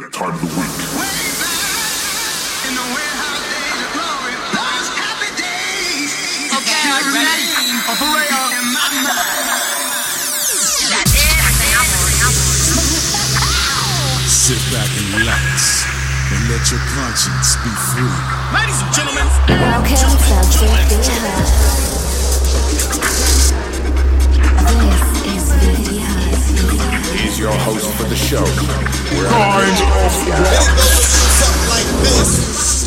that time of the week. Way back in the warehouse days of glory, those happy days. Okay, I'm ready. A hooray in my mind. That's everything I want. Sit back and relax and let your conscience be free. Ladies and gentlemen, welcome to 50 Hertz. He's your host for the show. We're kind of one. Something like this.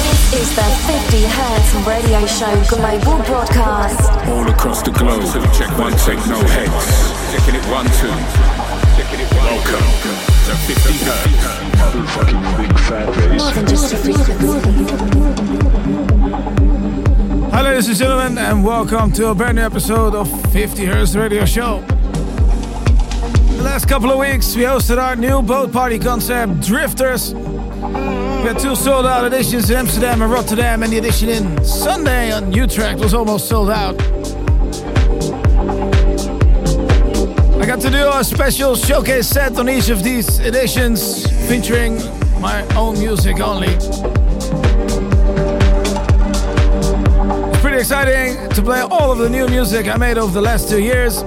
This is the 50 Hertz Radio Show global broadcast. All across the globe. Check one, take no heads. Checking it 1 2. Welcome to 50 Hertz. Motherfucking big fat bass. More than just a frequency. Hi ladies and gentlemen, and welcome to a brand new episode of 50 Hertz Radio Show. The last couple of weeks we hosted our new boat party concept, Drifters. We had 2 sold out editions in Amsterdam and Rotterdam, and the edition in Sunday on Utrecht was almost sold out. I got to do a special showcase set on each of these editions, featuring my own music only. Exciting to play all of the new music I made over the last 2 years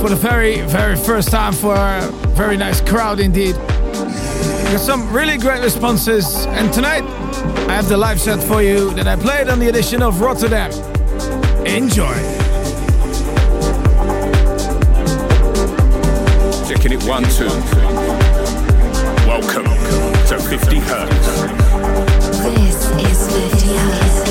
for the very first time for a very nice crowd indeed. I got some really great responses, and tonight I have the live set for you that I played on the edition of Rotterdam. Enjoy. Checking it 1 2. Welcome to 50 Hertz. This is 50 Hertz.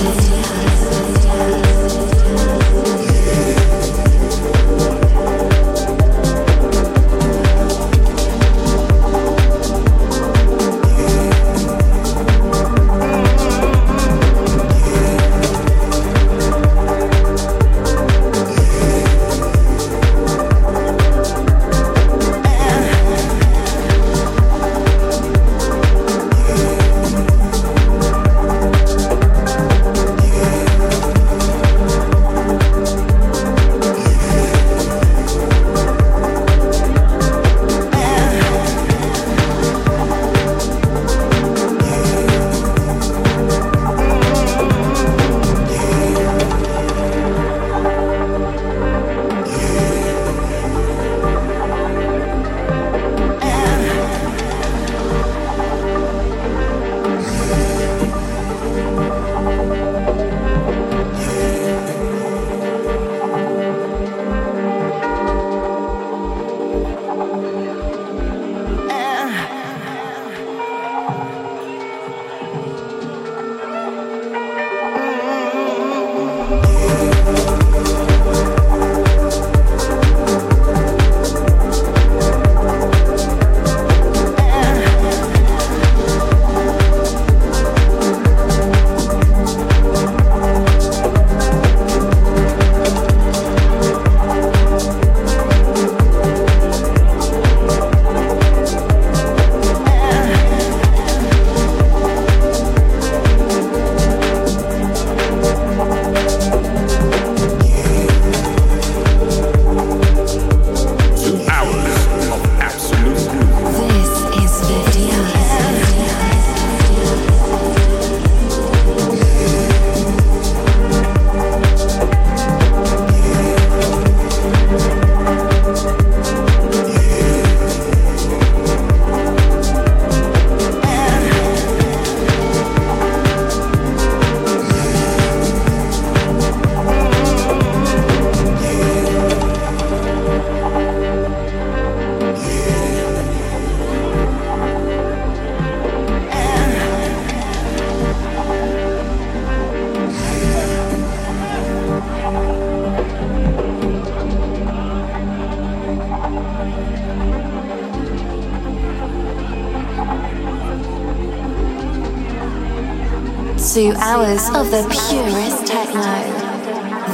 Two hours of the purest techno.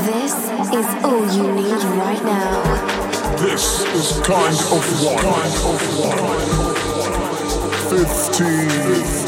This is all you need right now. This is Kind of One. Kind of One. 50 Hertz.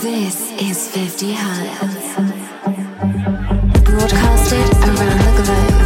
This is 50 Hertz, broadcasted around the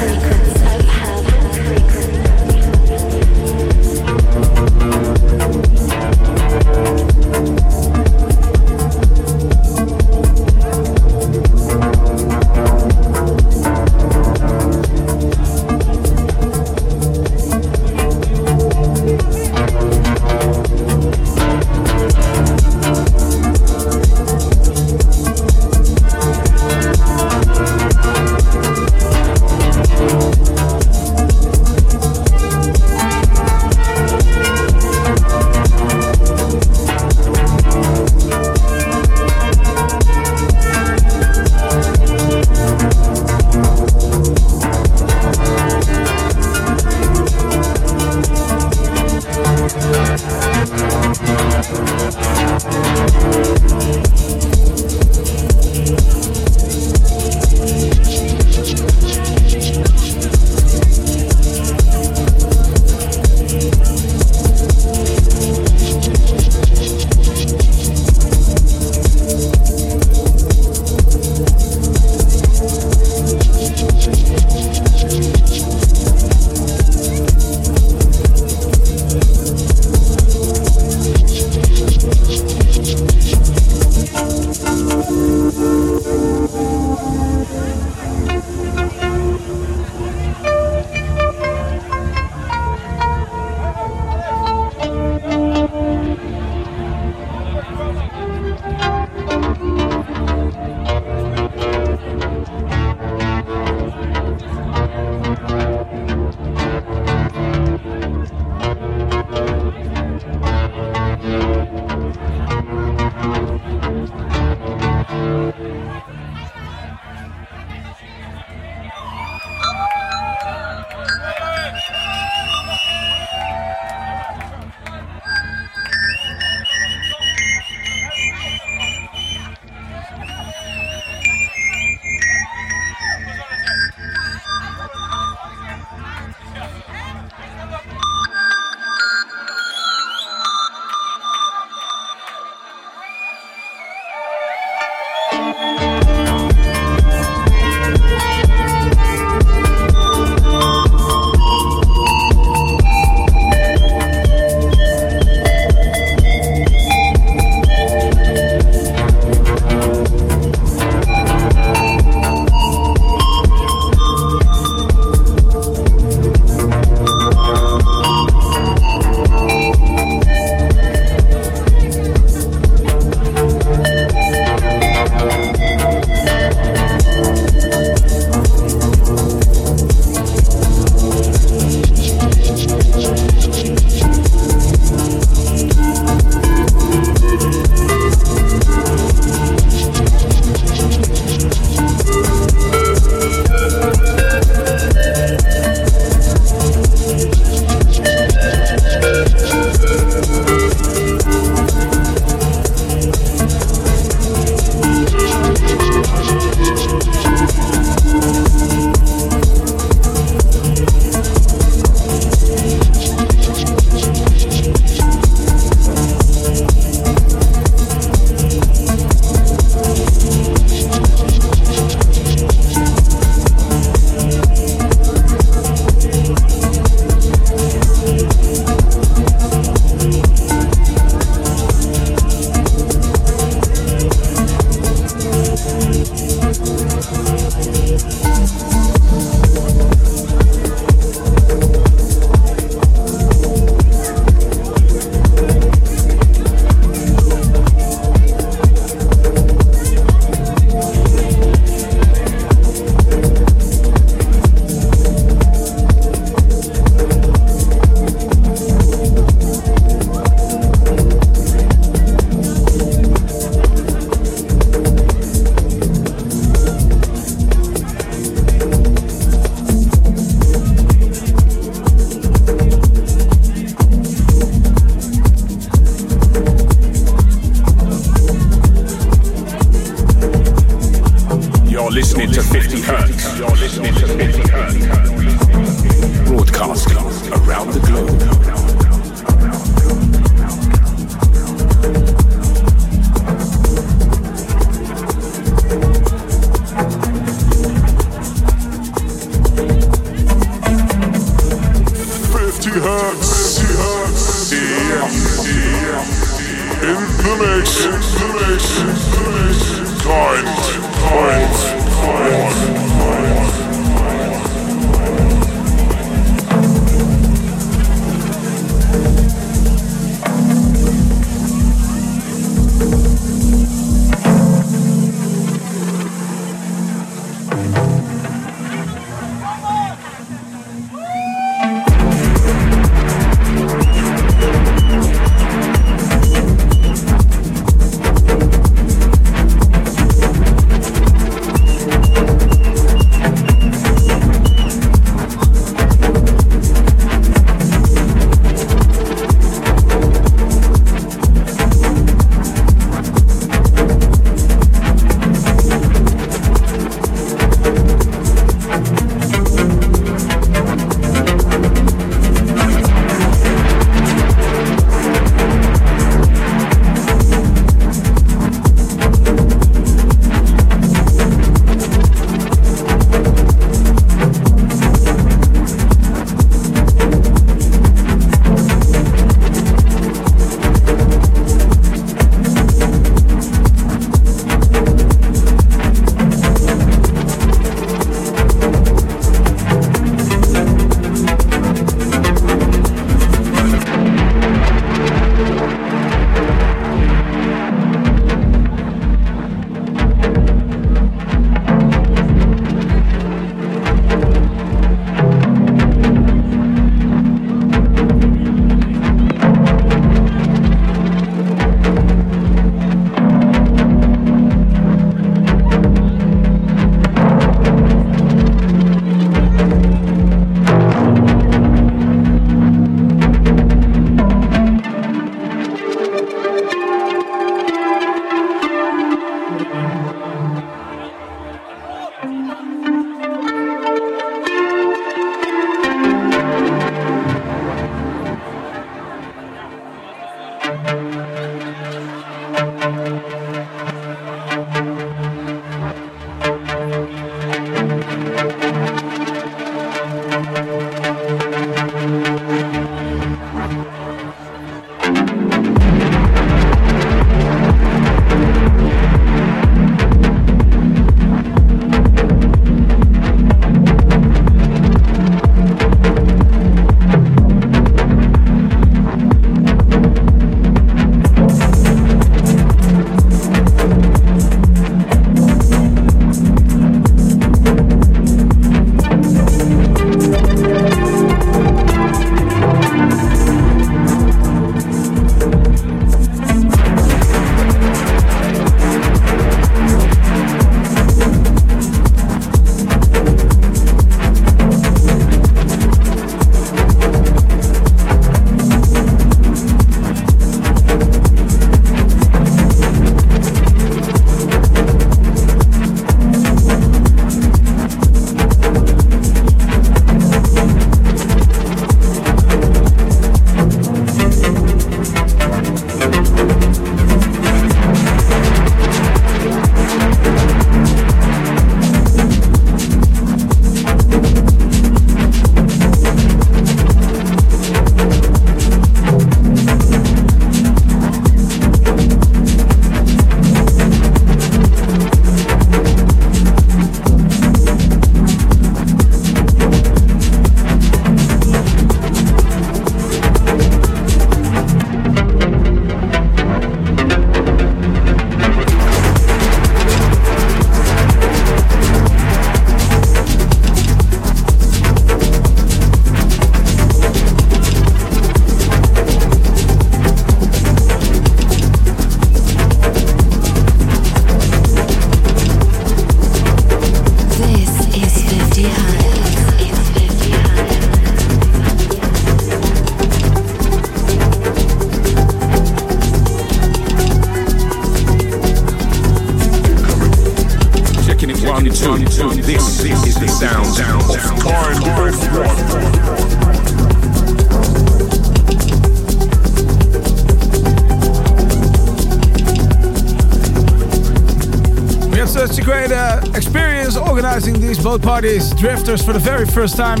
Both parties, Drifters, for the very first time,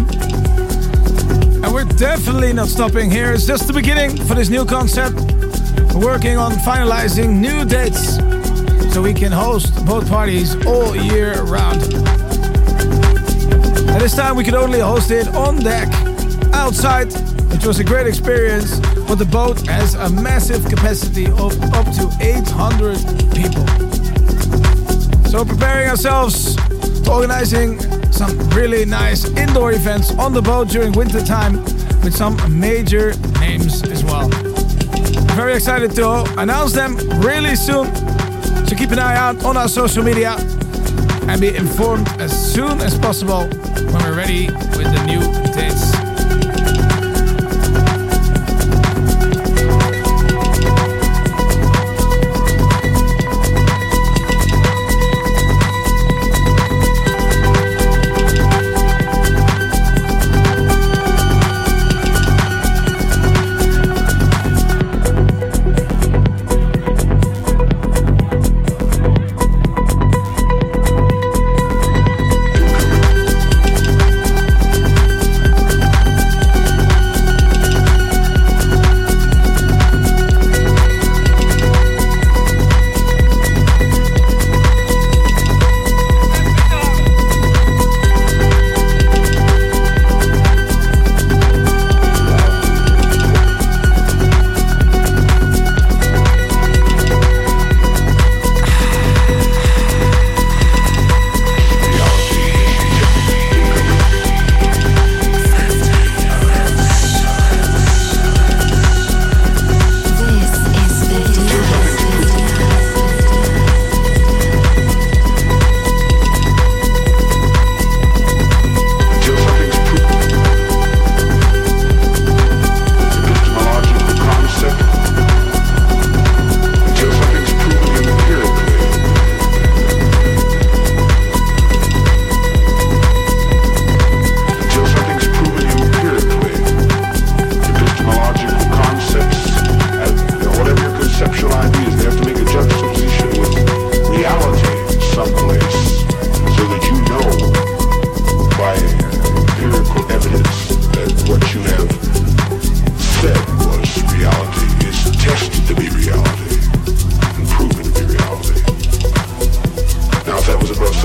and we're definitely not stopping here. It's just the beginning for this new concept. We're working on finalizing new dates so we can host both parties all year round. At this time we could only host it on deck outside, which was a great experience, but the boat has a massive capacity of up to 800 people. So preparing ourselves, organizing some really nice indoor events on the boat during winter time with some major names as well. I'm very excited to announce them really soon, so keep an eye out on our social media and be informed as soon as possible when we're ready with the new dates.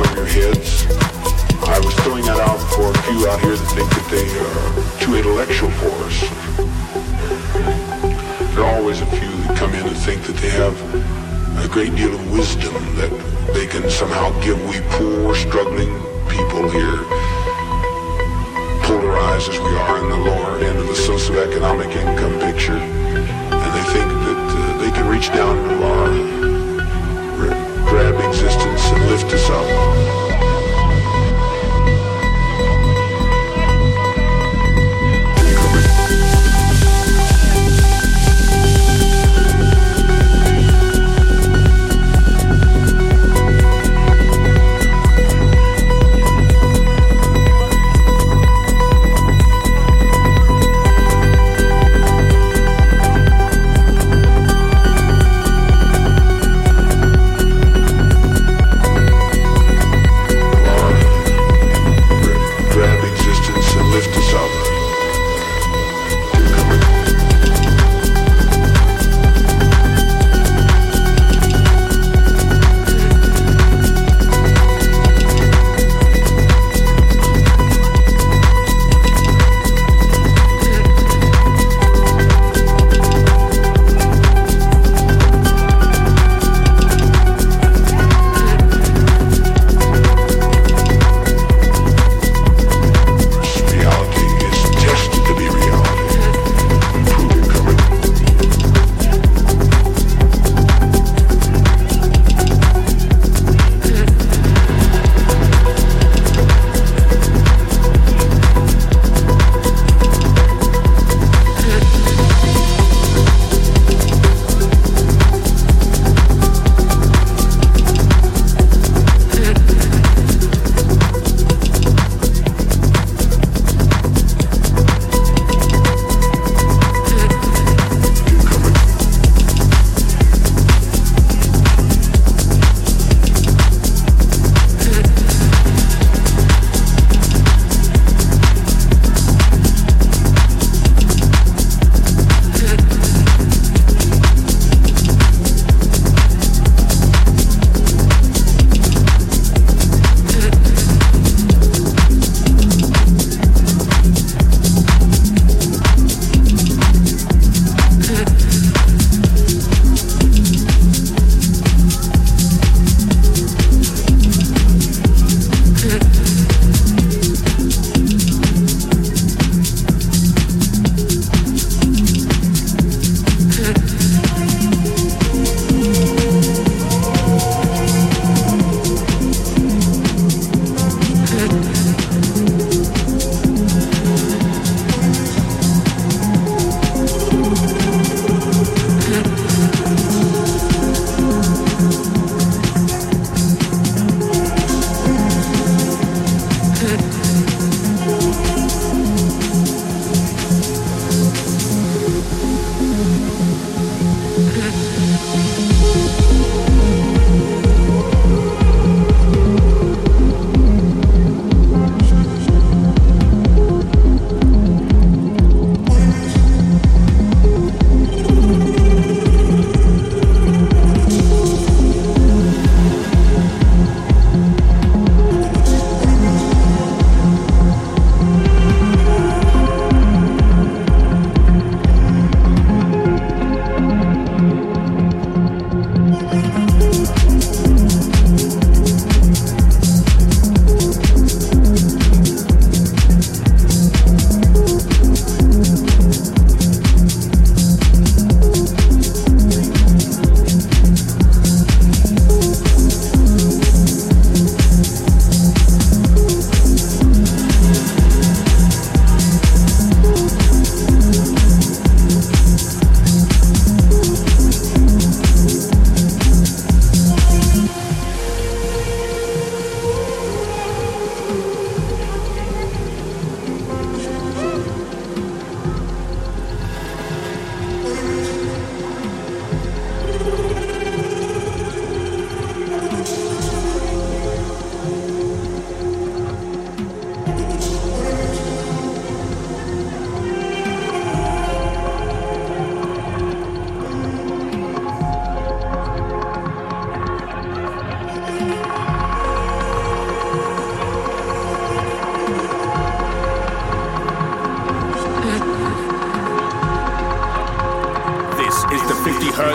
from your heads. I was throwing that out for a few out here that think that they are too intellectual for us. There are always a few that come in and think that they have a great deal of wisdom that they can somehow give we poor, struggling people here, polarized as we are in the lower end of the socioeconomic income picture, and they think that they can reach down to our drab existence and lift us up.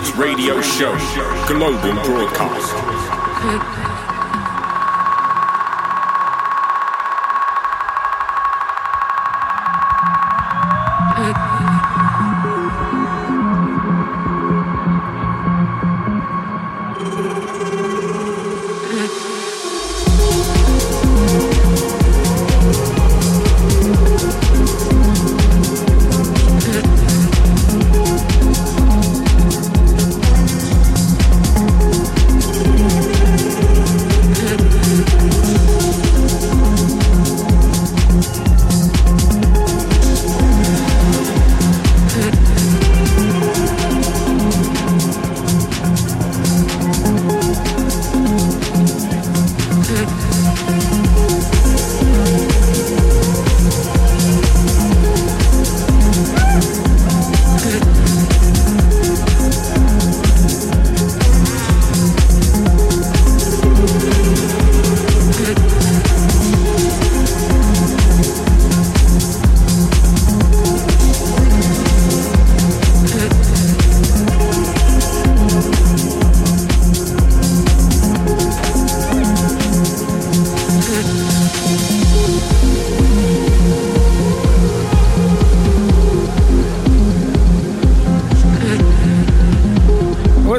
Hertz Radio Show, global broadcast.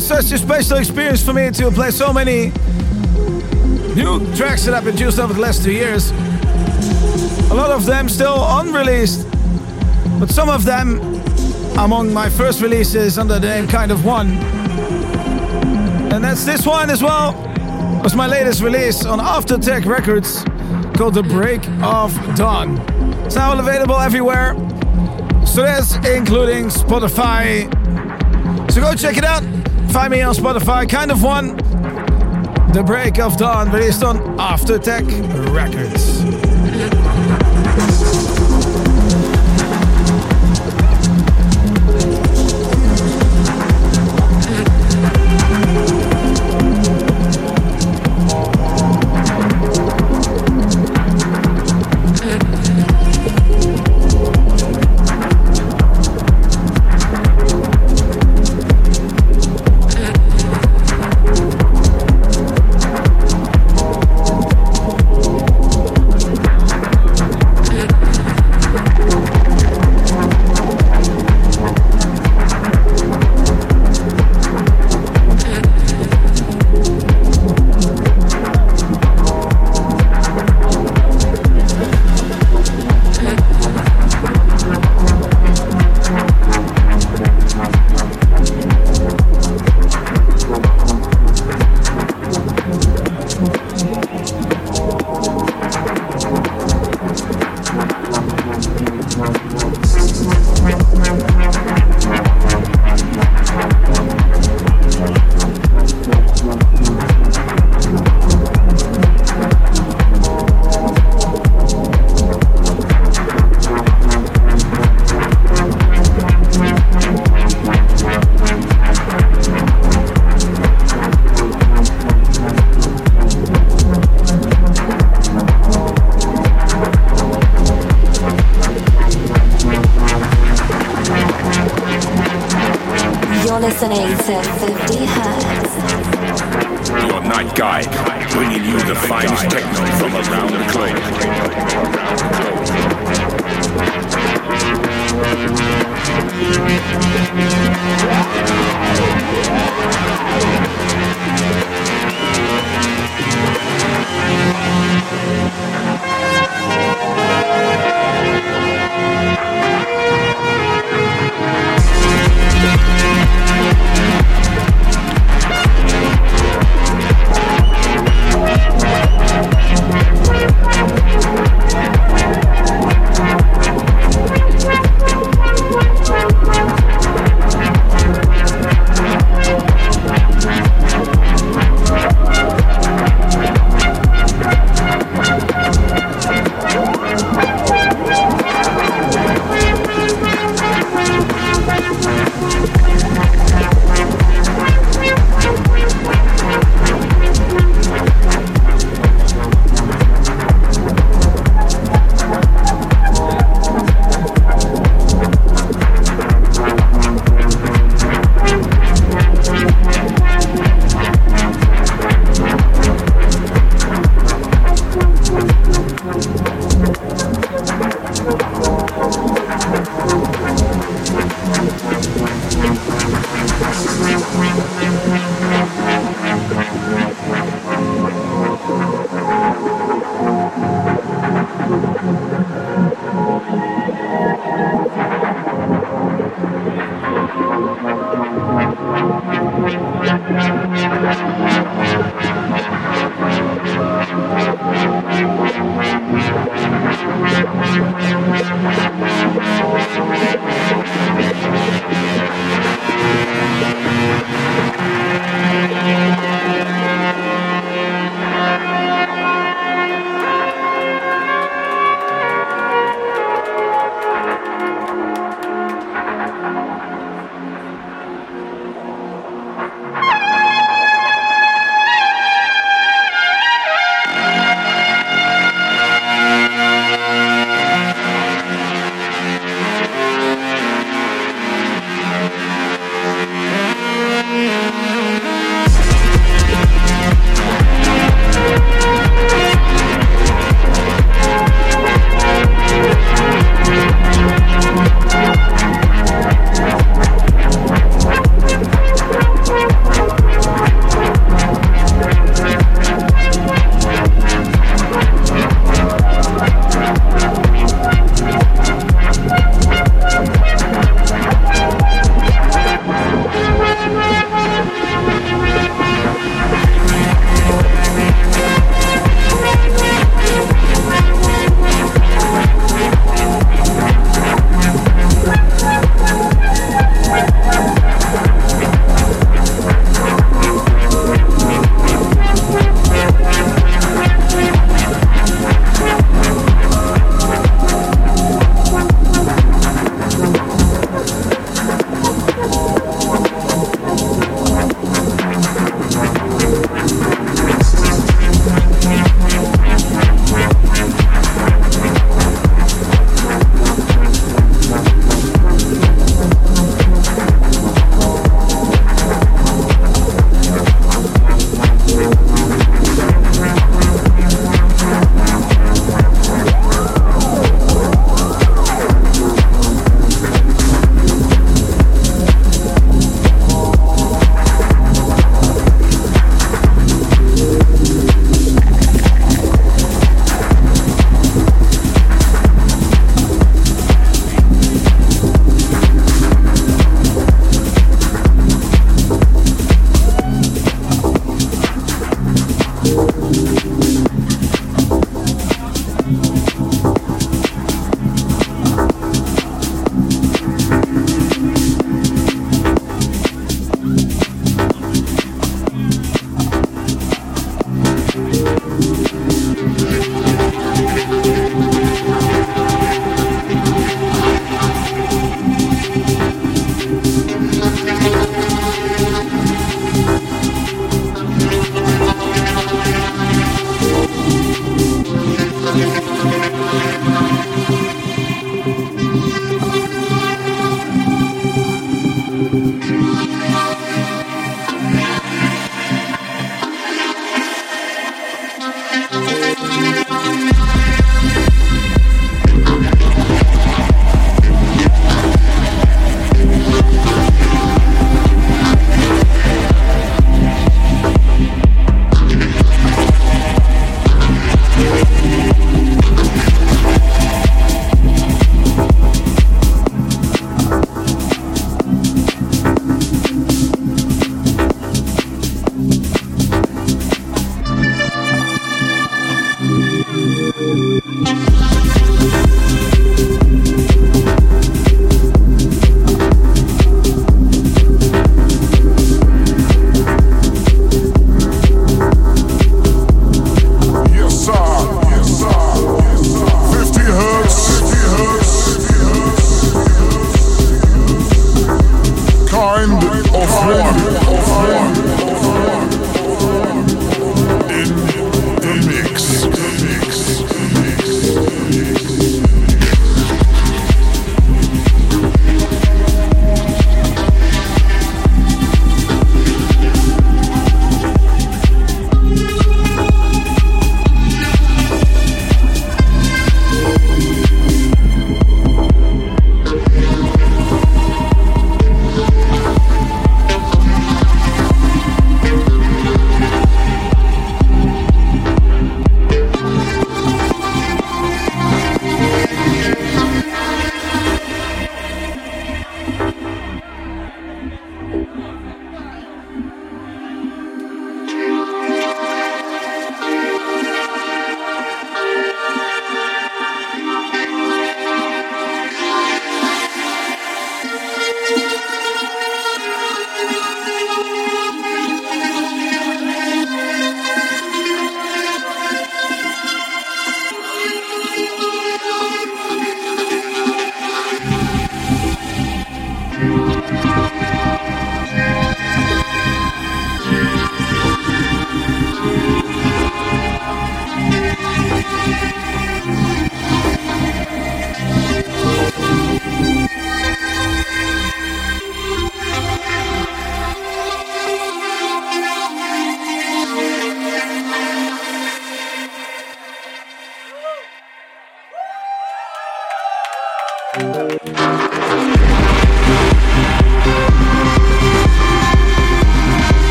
Such a special experience for me to play so many new tracks that I've produced over the last 2 years. A lot of them still unreleased, but some of them among my first releases under the name Kind of One. And that's this one as well. It was my latest release on Aftertech Records called The Break of Dawn. It's now available everywhere, so that's including Spotify. So go check it out. Find me on Spotify, Kind of One, The Break of Dawn, released on Aftertech Records.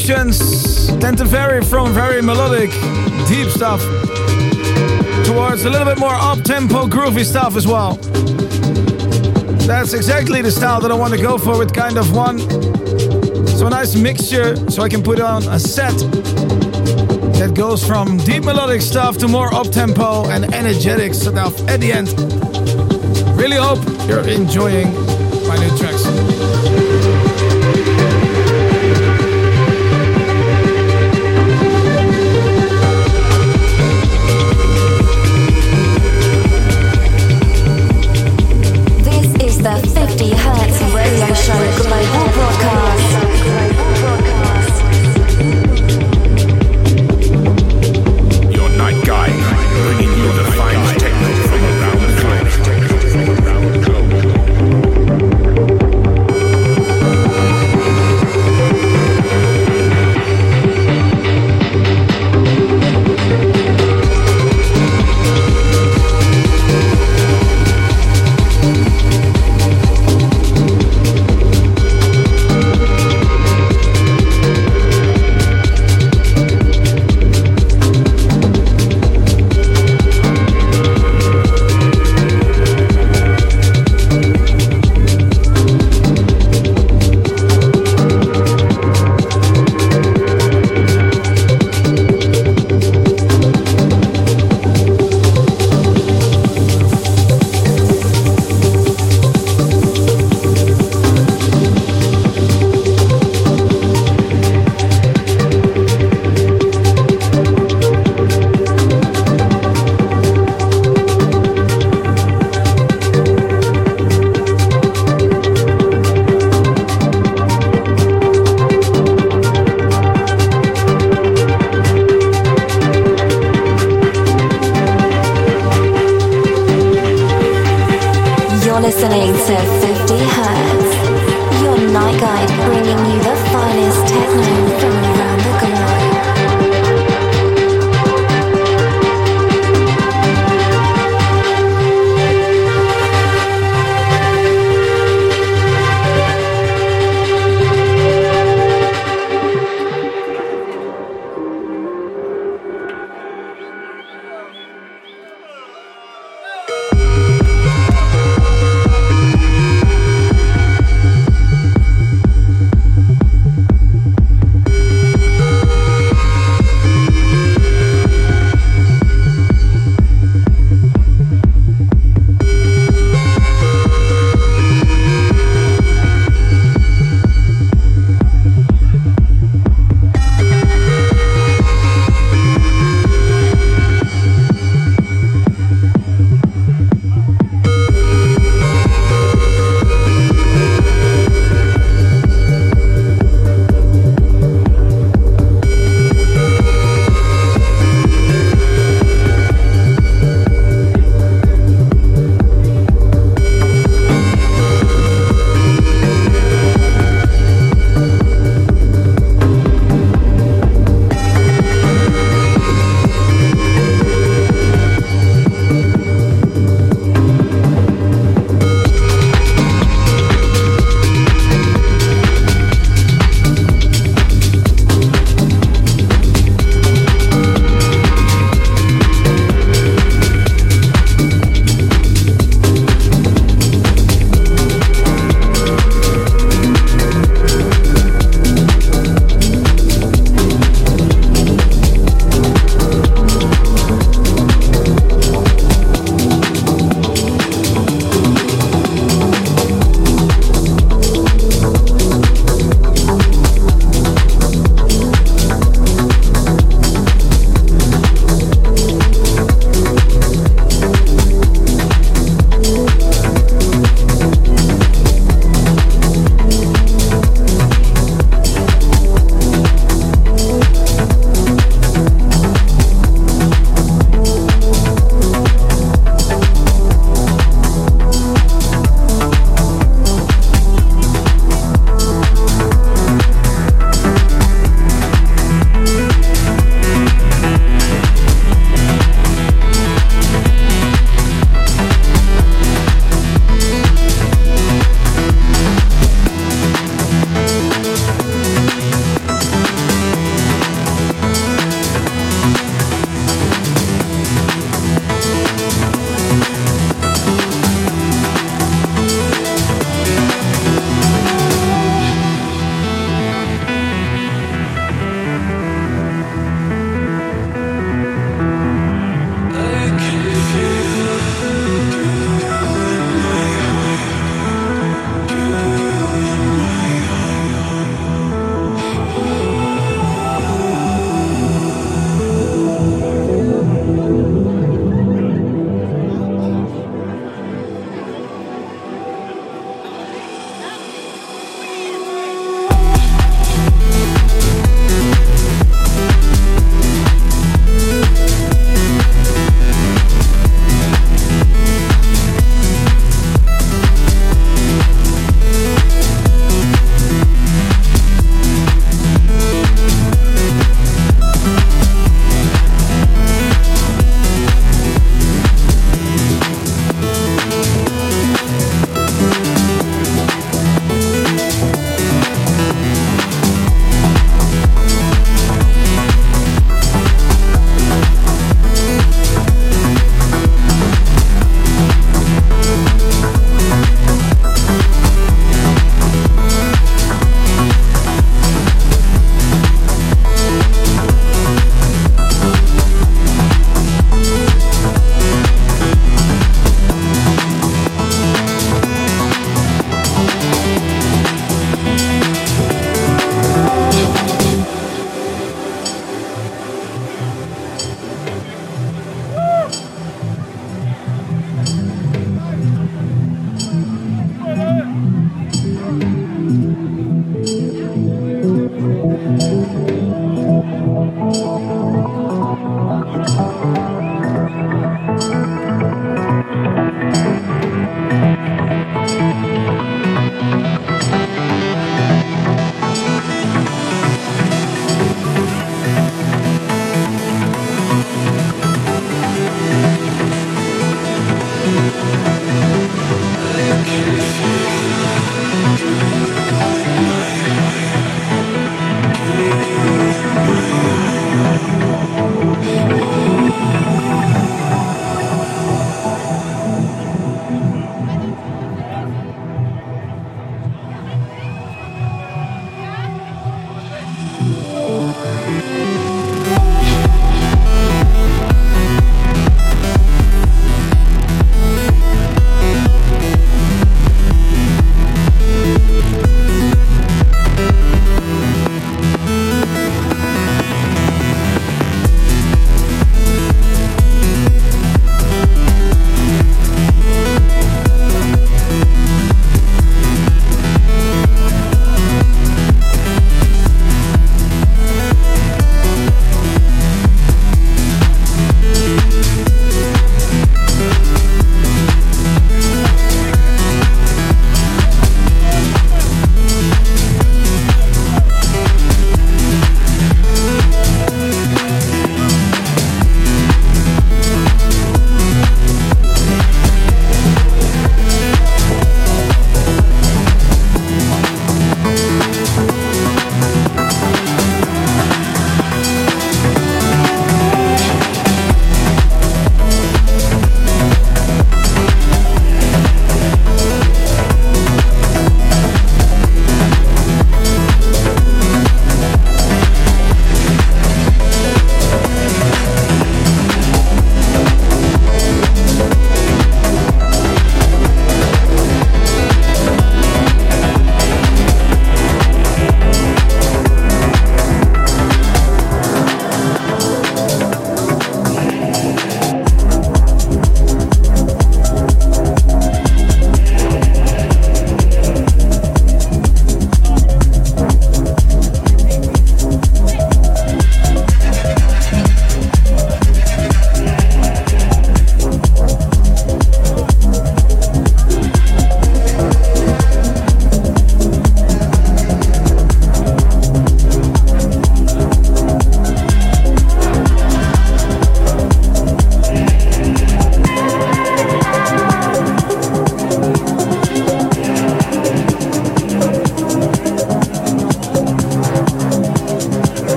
productions tend to vary from very melodic, deep stuff towards a little bit more up-tempo, groovy stuff as well. That's exactly the style that I want to go for with Kind of One. So a nice mixture, so I can put on a set that goes from deep melodic stuff to more up-tempo and energetic stuff at the end. Really hope you're enjoying my new tracks. This is the 50 Hertz Radio Show Global Broadcast.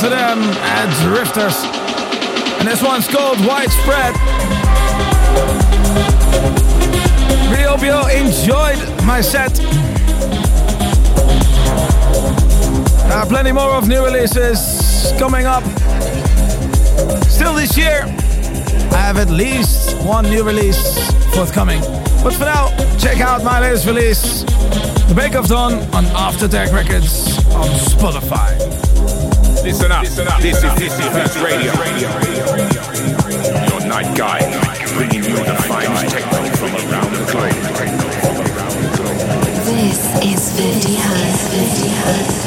Amsterdam and Drifters, and this one's called Widespread. Really hope you all enjoyed my set. There are plenty more of new releases coming up. Still this year, I have at least one new release forthcoming. But for now, check out my latest release, The Break of Dawn on Aftertech Records on Spotify. Listen up. This is radio. Your night guide, bringing you the finest techno from around the globe. This is 50 Hertz. 50 Hertz.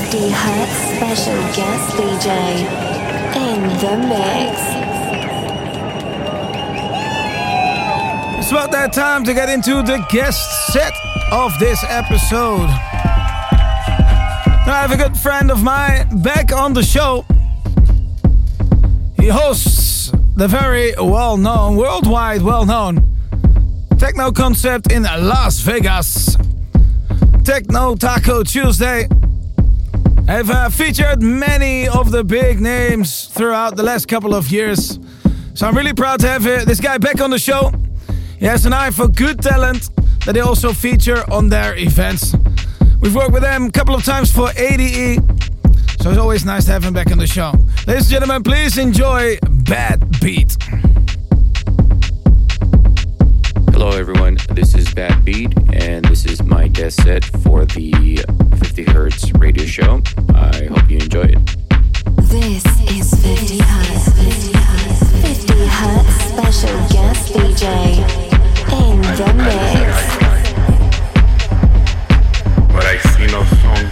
50 Hertz special guest DJ in the mix. It's about that time to get into the guest set of this episode. I have a good friend of mine back on the show. He hosts the very well-known, worldwide well-known techno concept in Las Vegas, Techno Taco Tuesday. I've featured many of the big names throughout the last couple of years, so I'm really proud to have this guy back on the show. He has an eye for good talent that they also feature on their events. We've worked with them a couple of times for ADE, so it's always nice to have him back on the show. Ladies and gentlemen, please enjoy Bad Beat. Hello everyone, this is Bad Beat, and this is my guest set for the 50 Hertz radio show. I hope you enjoy it. This is 50 Hertz. 50 Hertz, 50 Hertz special guest DJ in the mix. But I see no song.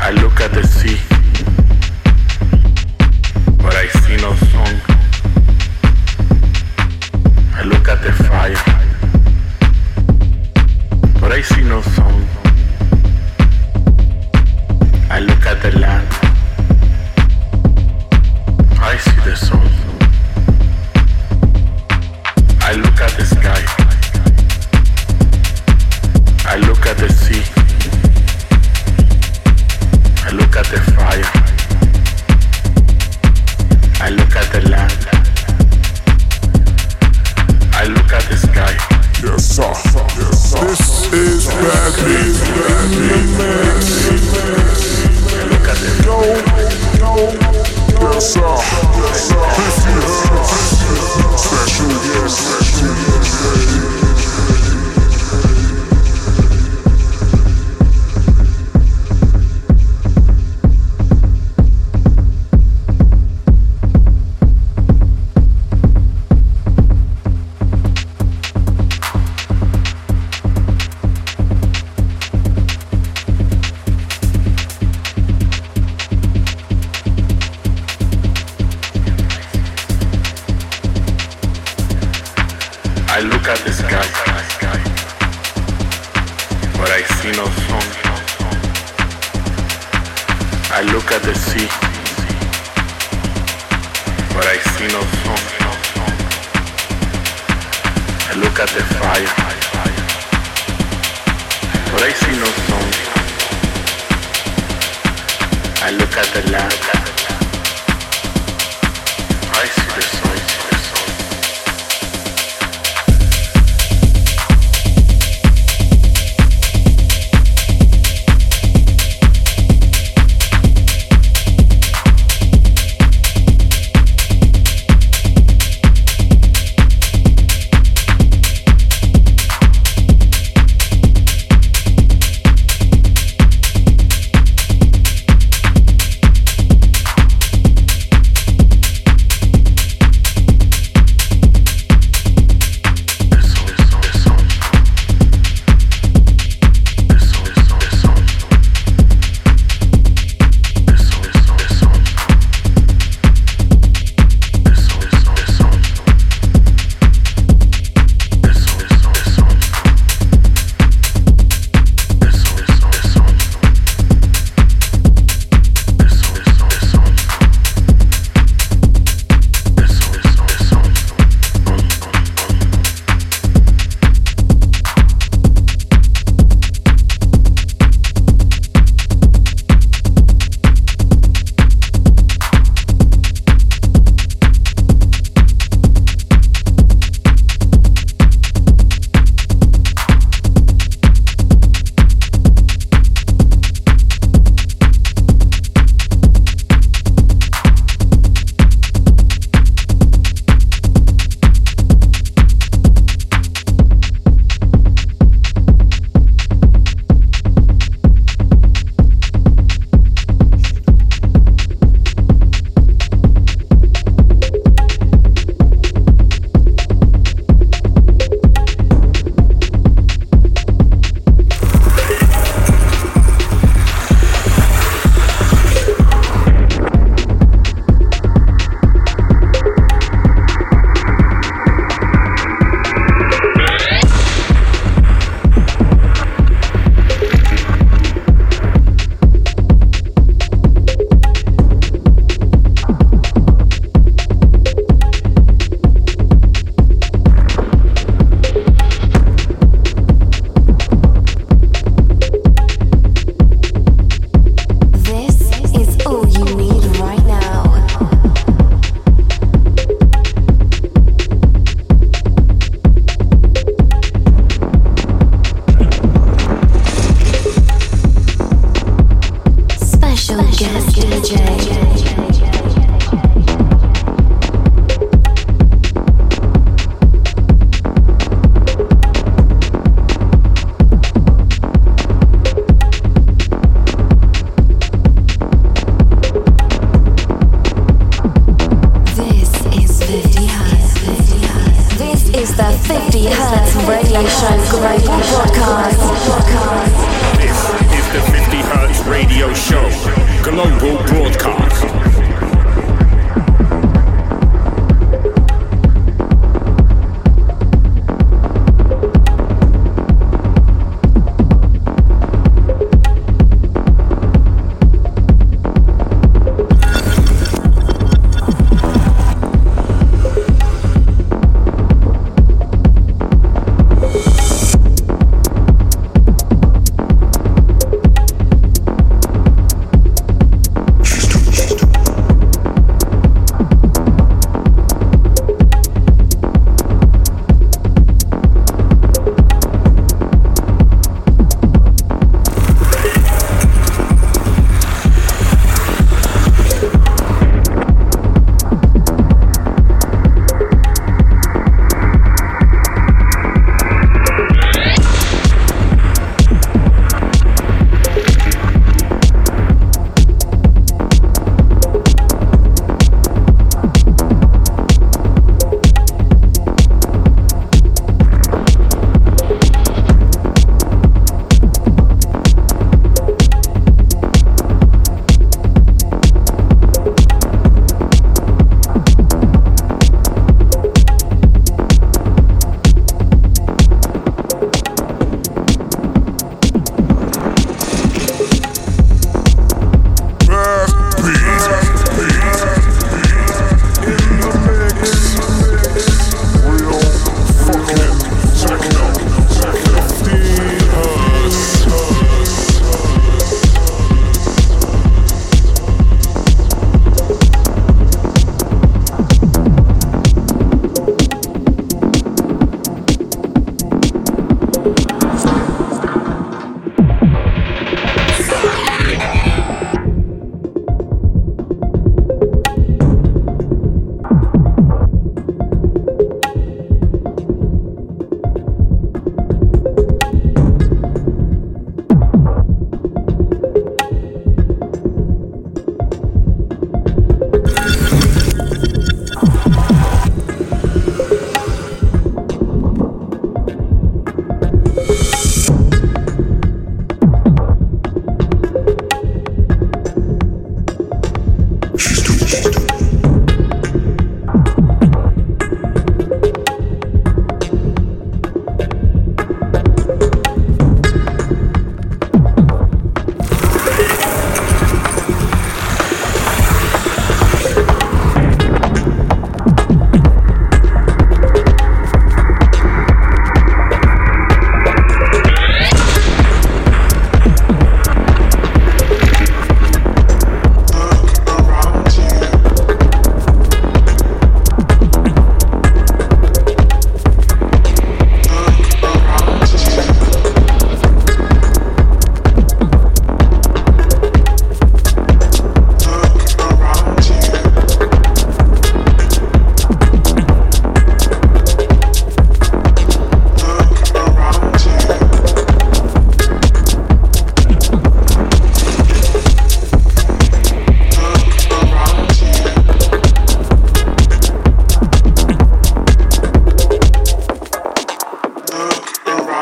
I look at the sea, but I see no song. I look at the fire, but I see no song. I look at the land, I see the sun. I look at the sky, I look at the sea, I look at the fire, I look at the land, I look at the sky. Yes sir, this is Bad Beat. the sky. But I see no sun. I look at the sea. But I see no sun. I look at the fire. But I see no sun. I look at the land.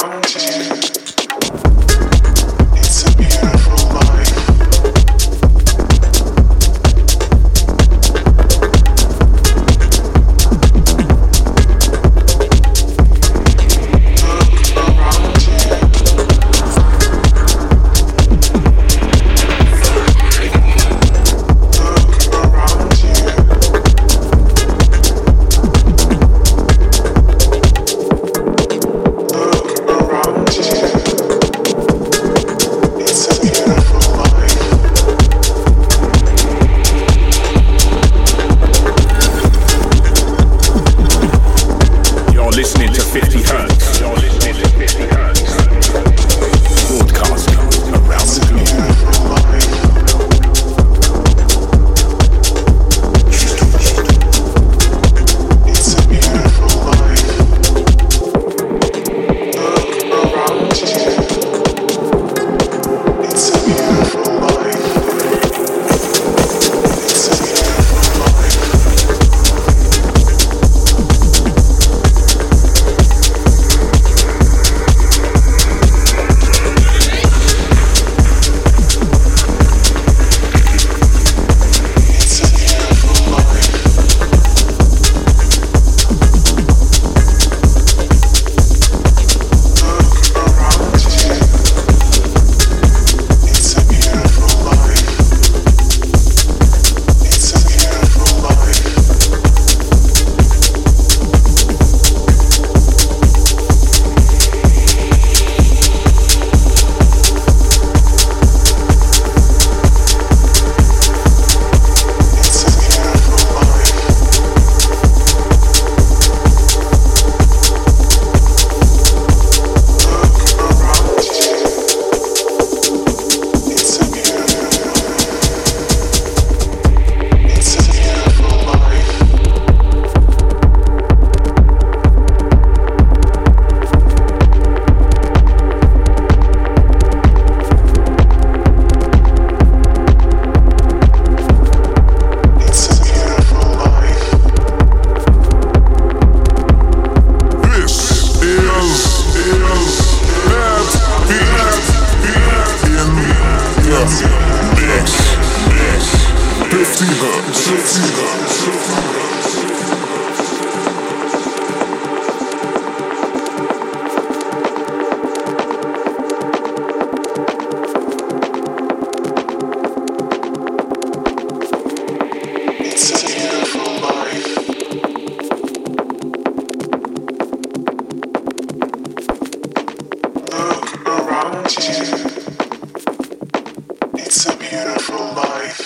It's a beautiful life.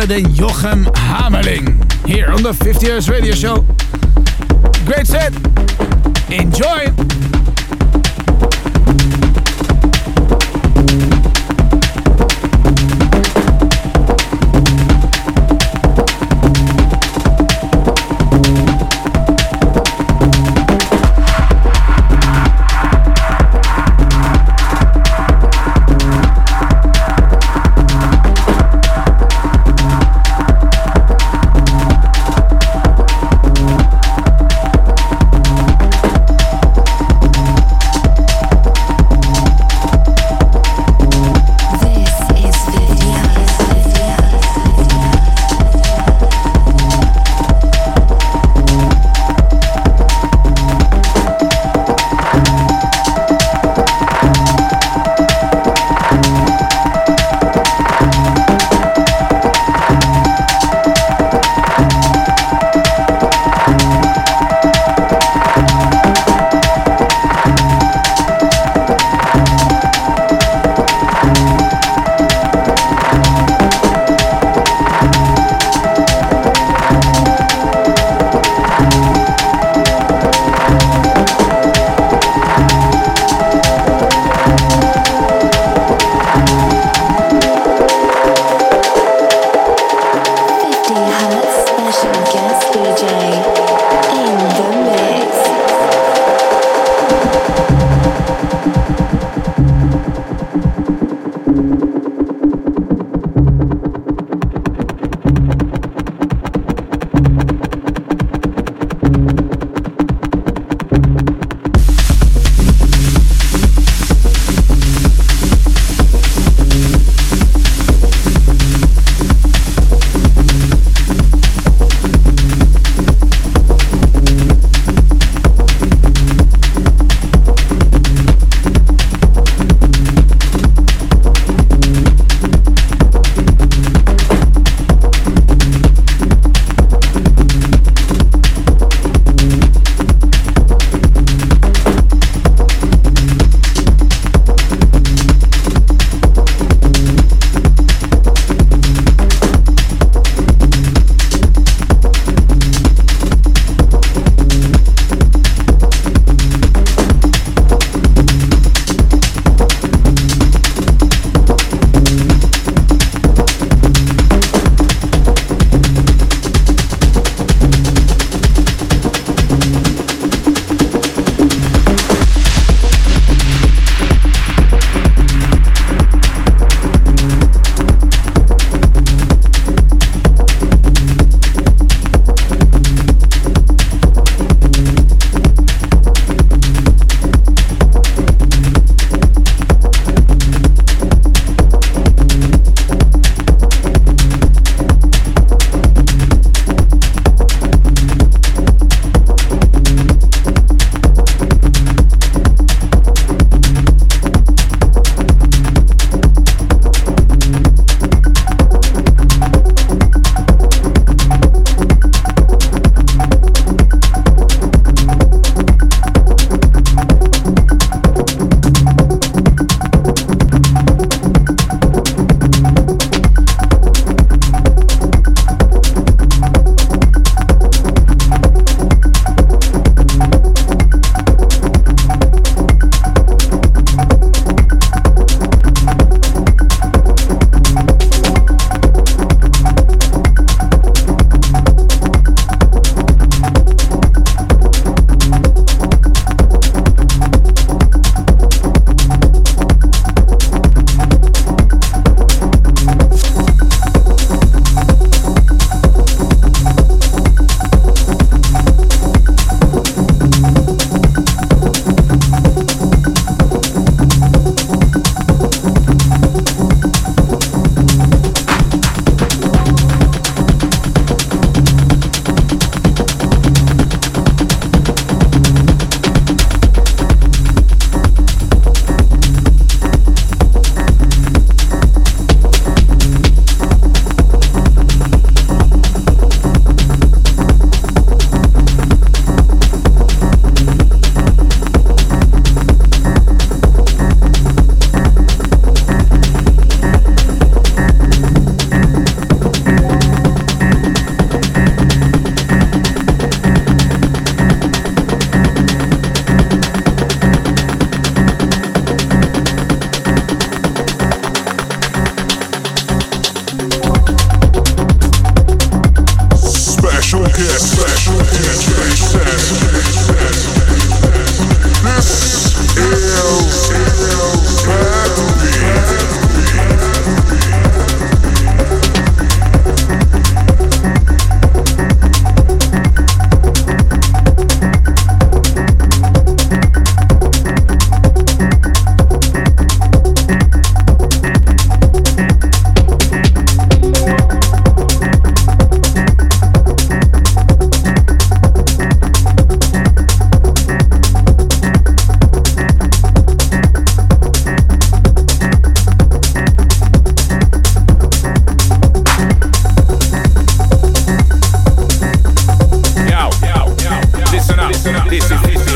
niemand than Jochem Hameling here on the 50 Hertz Radio Show. Great set. Enjoy.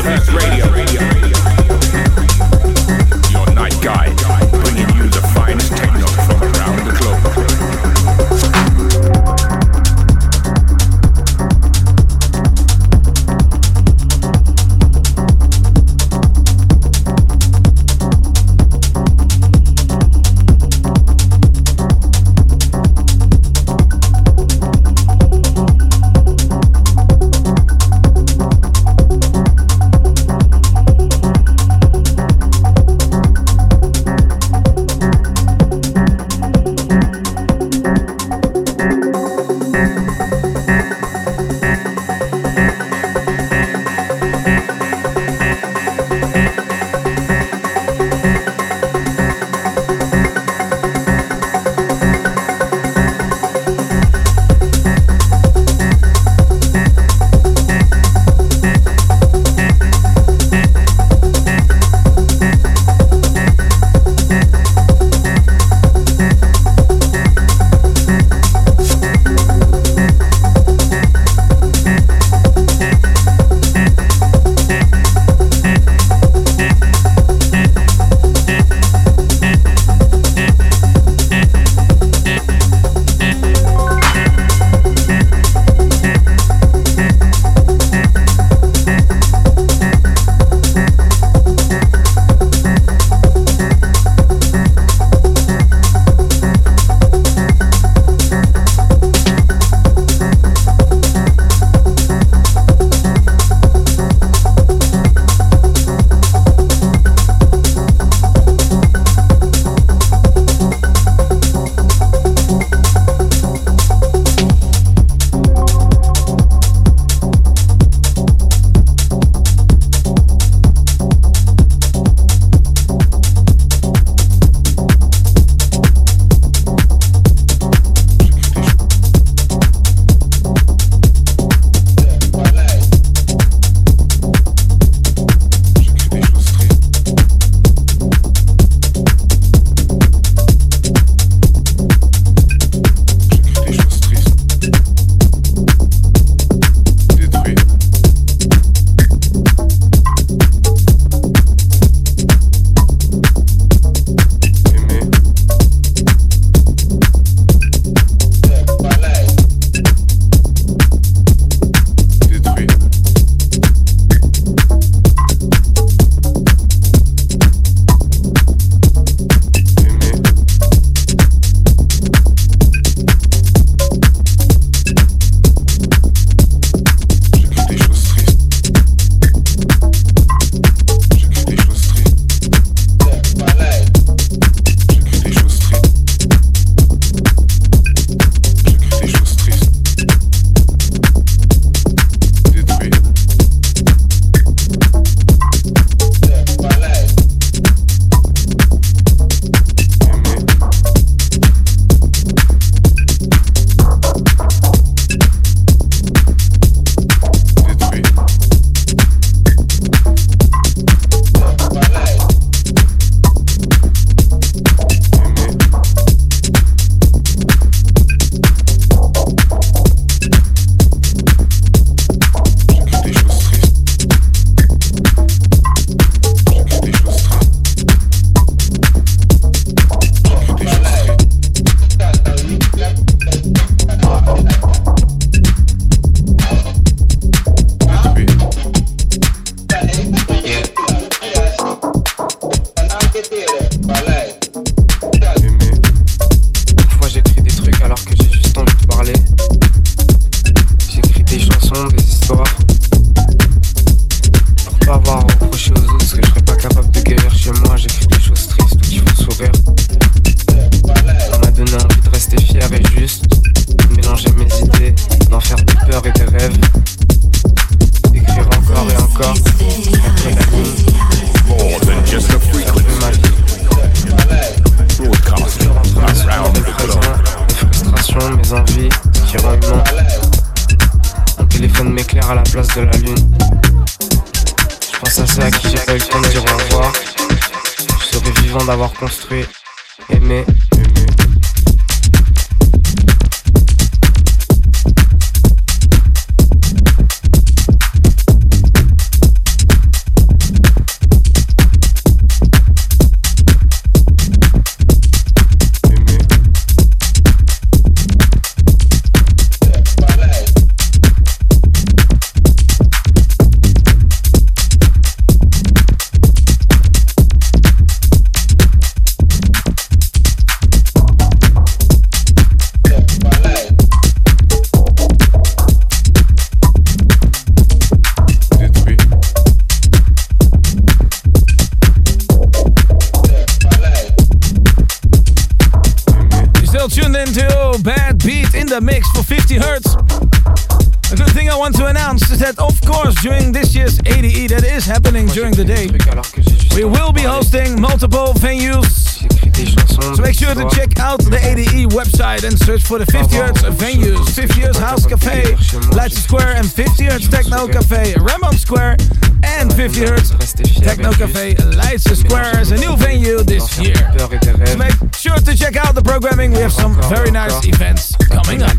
Hertz Radio. Your Night Guide, bringing you the finest techno from around the globe. listening to Bad Beat in the mix for 50 Hertz. A good thing I want to announce is that, of course, during this year's ADE that is happening during the day, we will be hosting multiple venues. So make sure to check out the ADE website and search for the 50 Hertz venues, 50 Hertz House Café, Lights Square and 50 Hertz Techno Café, Ramon Square and 50 Hertz Techno Café, Lights Square is a new venue this year. So make sure to check out the programming, we have some very nice events coming up.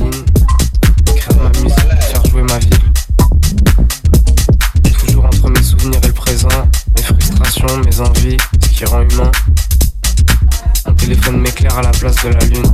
Toujours entre mes souvenirs et le présent, mes frustrations, mes envies, ce qui rend humain. Mon téléphone m'éclaire à la place de la lune.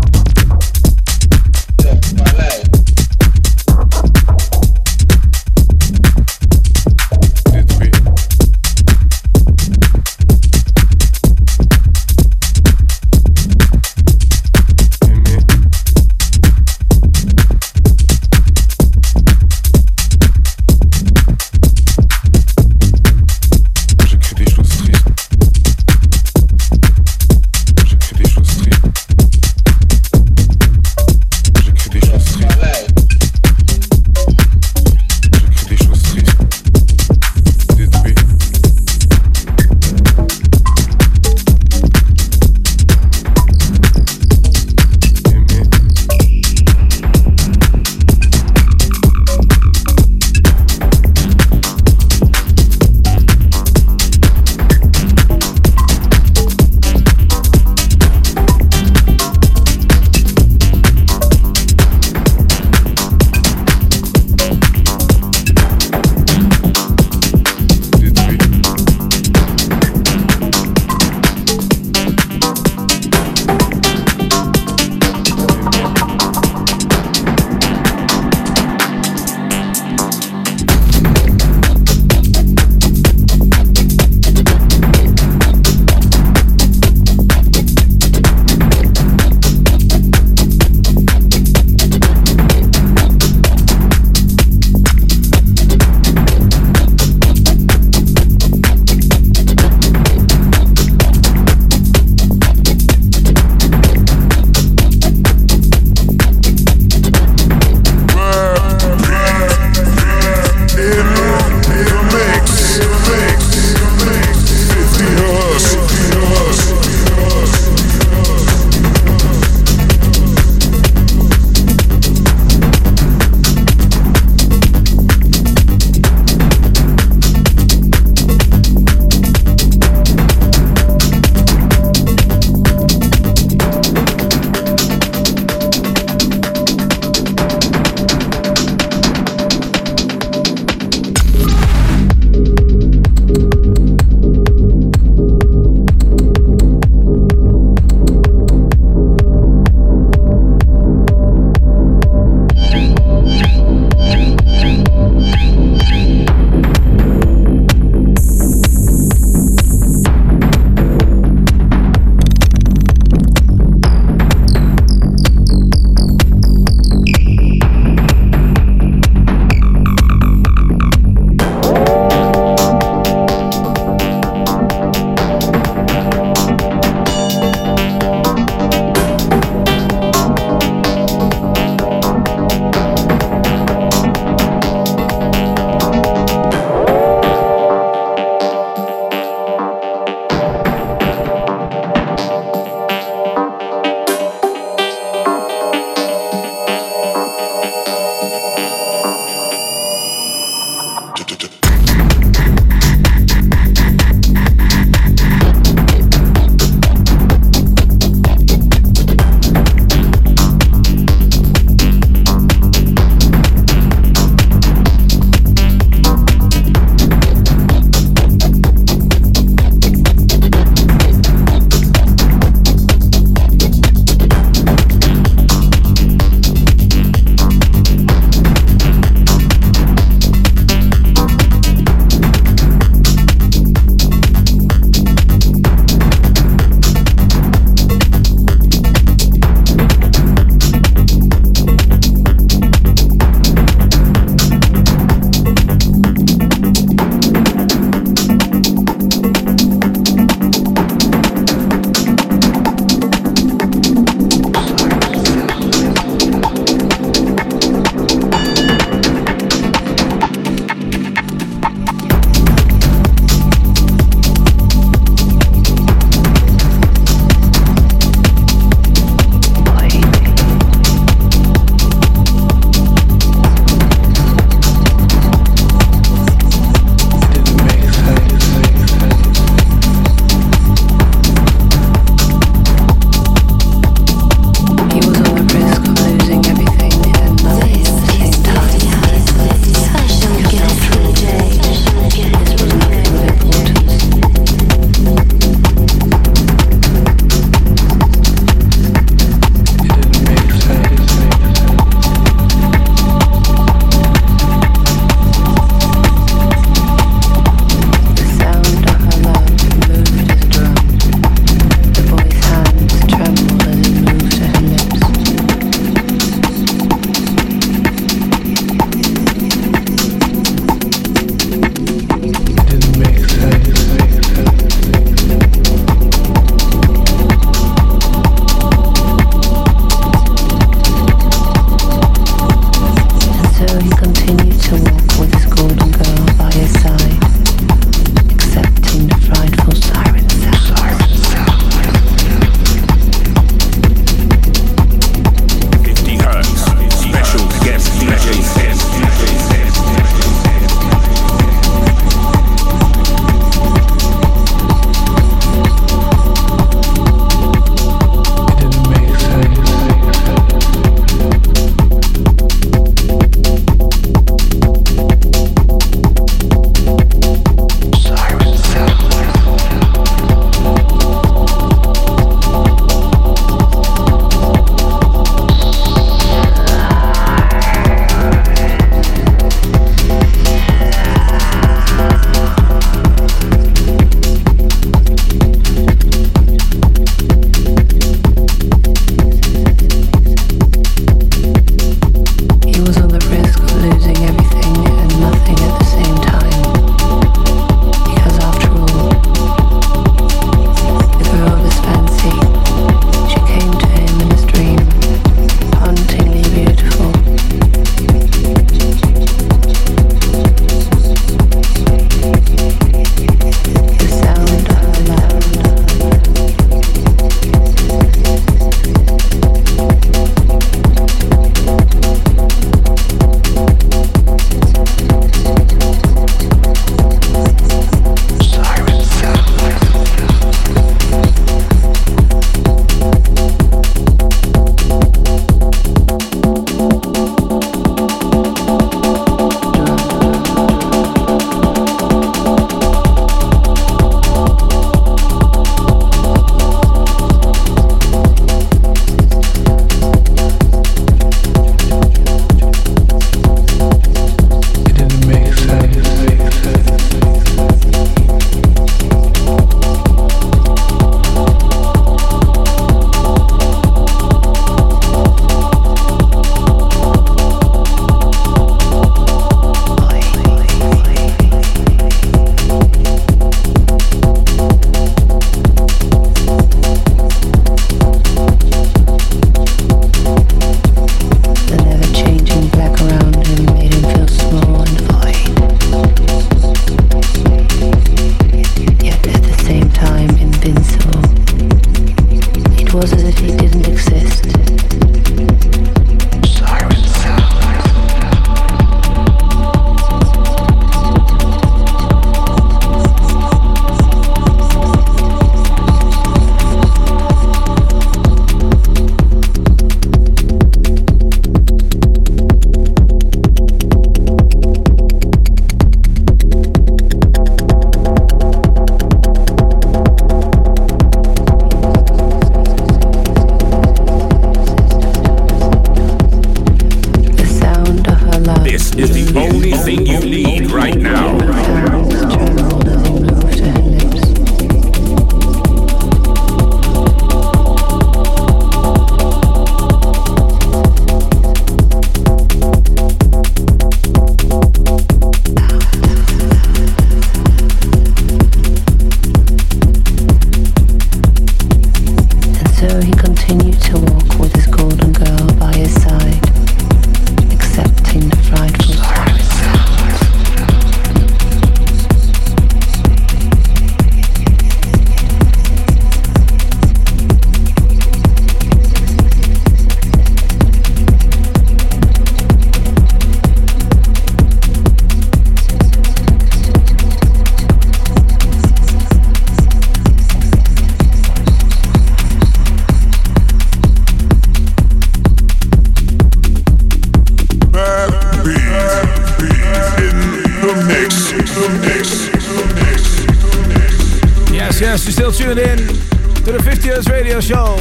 yes, you're still tuned in to the 50 Hertz Radio Show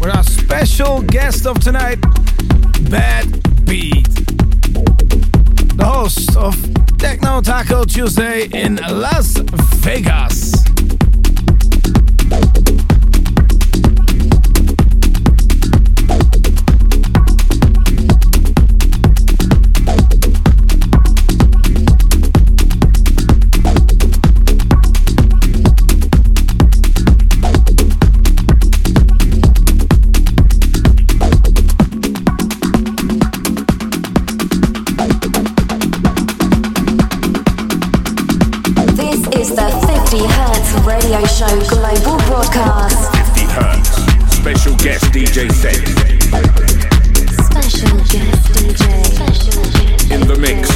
with our special guest of tonight, Bad Beat, the host of Techno Taco Tuesday in Las Vegas. Radio Show Global Broadcast. 50 Hertz. Special guest DJ set. Special guest DJ. Special guest in the mix.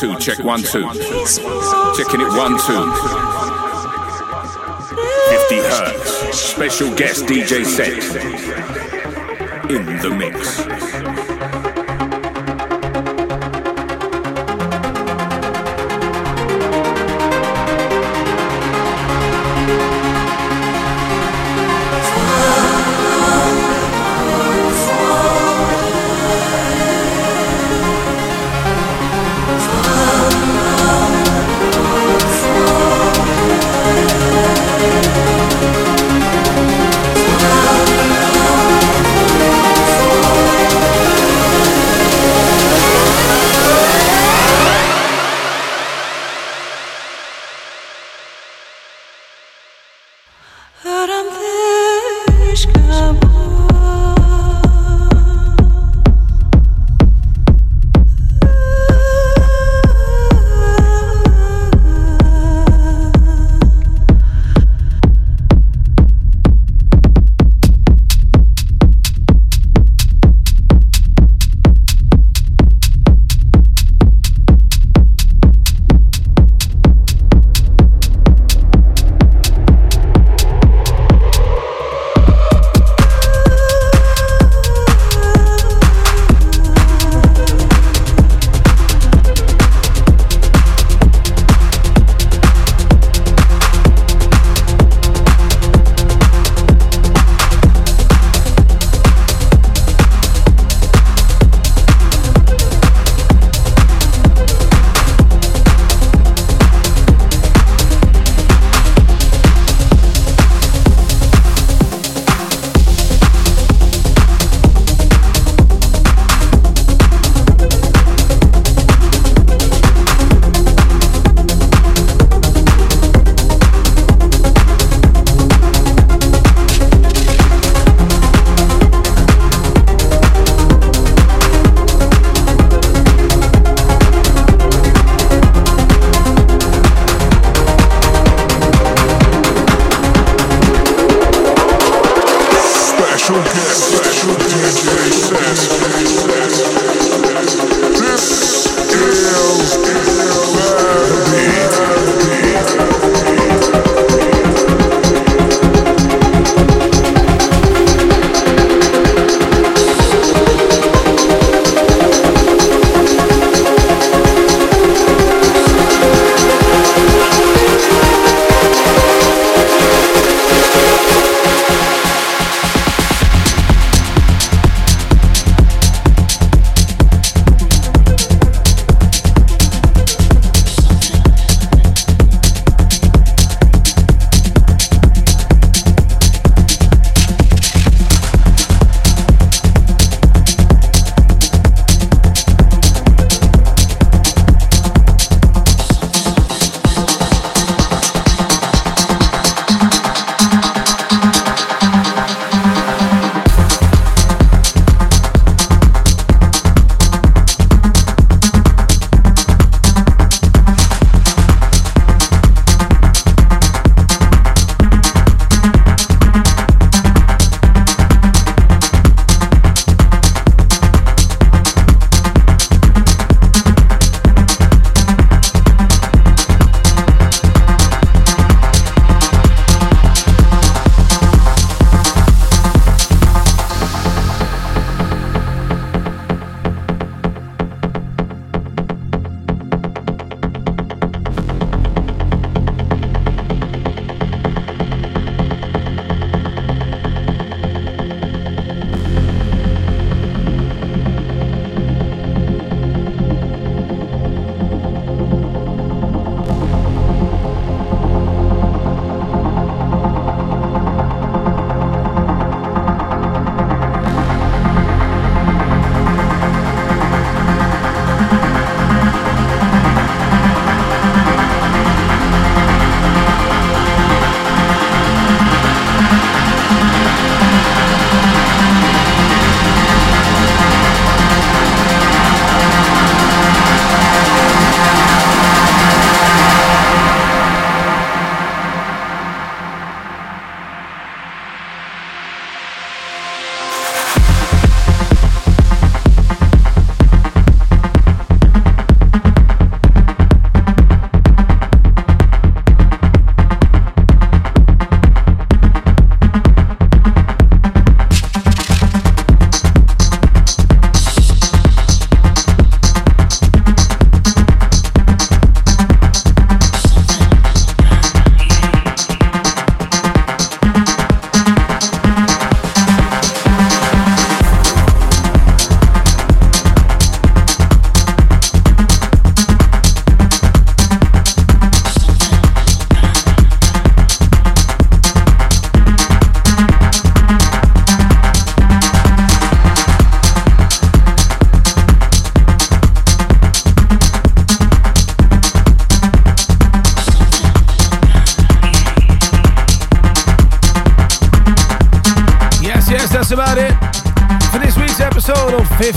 Two, check 1 2, checking it 1 2. 50 Hertz special guest DJ set in the mix.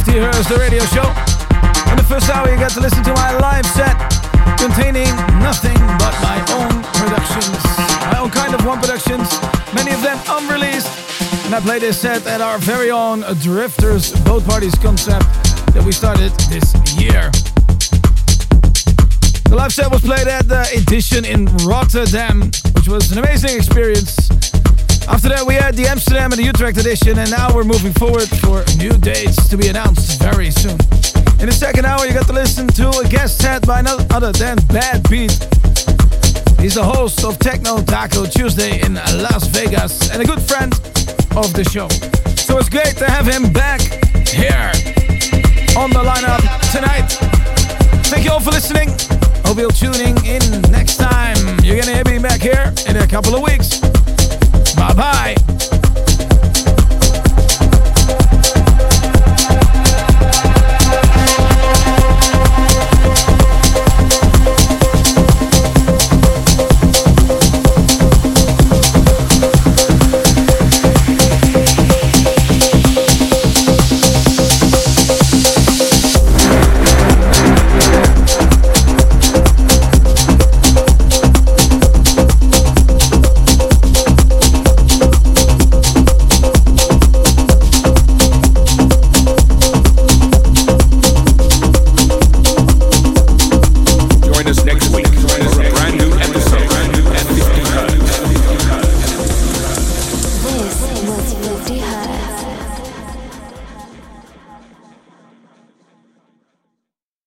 50 Hertz, the radio show. In the first hour you get to listen to my live set containing nothing but my own productions. My own Kind of One productions, many of them unreleased. And I play this set at our very own Drifters boat parties concept that we started this year. The live set was played at the Edition in Rotterdam, which was an amazing experience. After that we had the Amsterdam and the Utrecht edition, and now we're moving forward for new dates to be announced very soon. In the second hour you got to listen to a guest set by none other than Bad Beat. He's the host of Techno Taco Tuesday in Las Vegas and a good friend of the show. So it's great to have him back here on the lineup tonight. Thank you all for listening. Hope you'll tune in next time. You're gonna hear me back here in a couple of weeks. Bye-bye.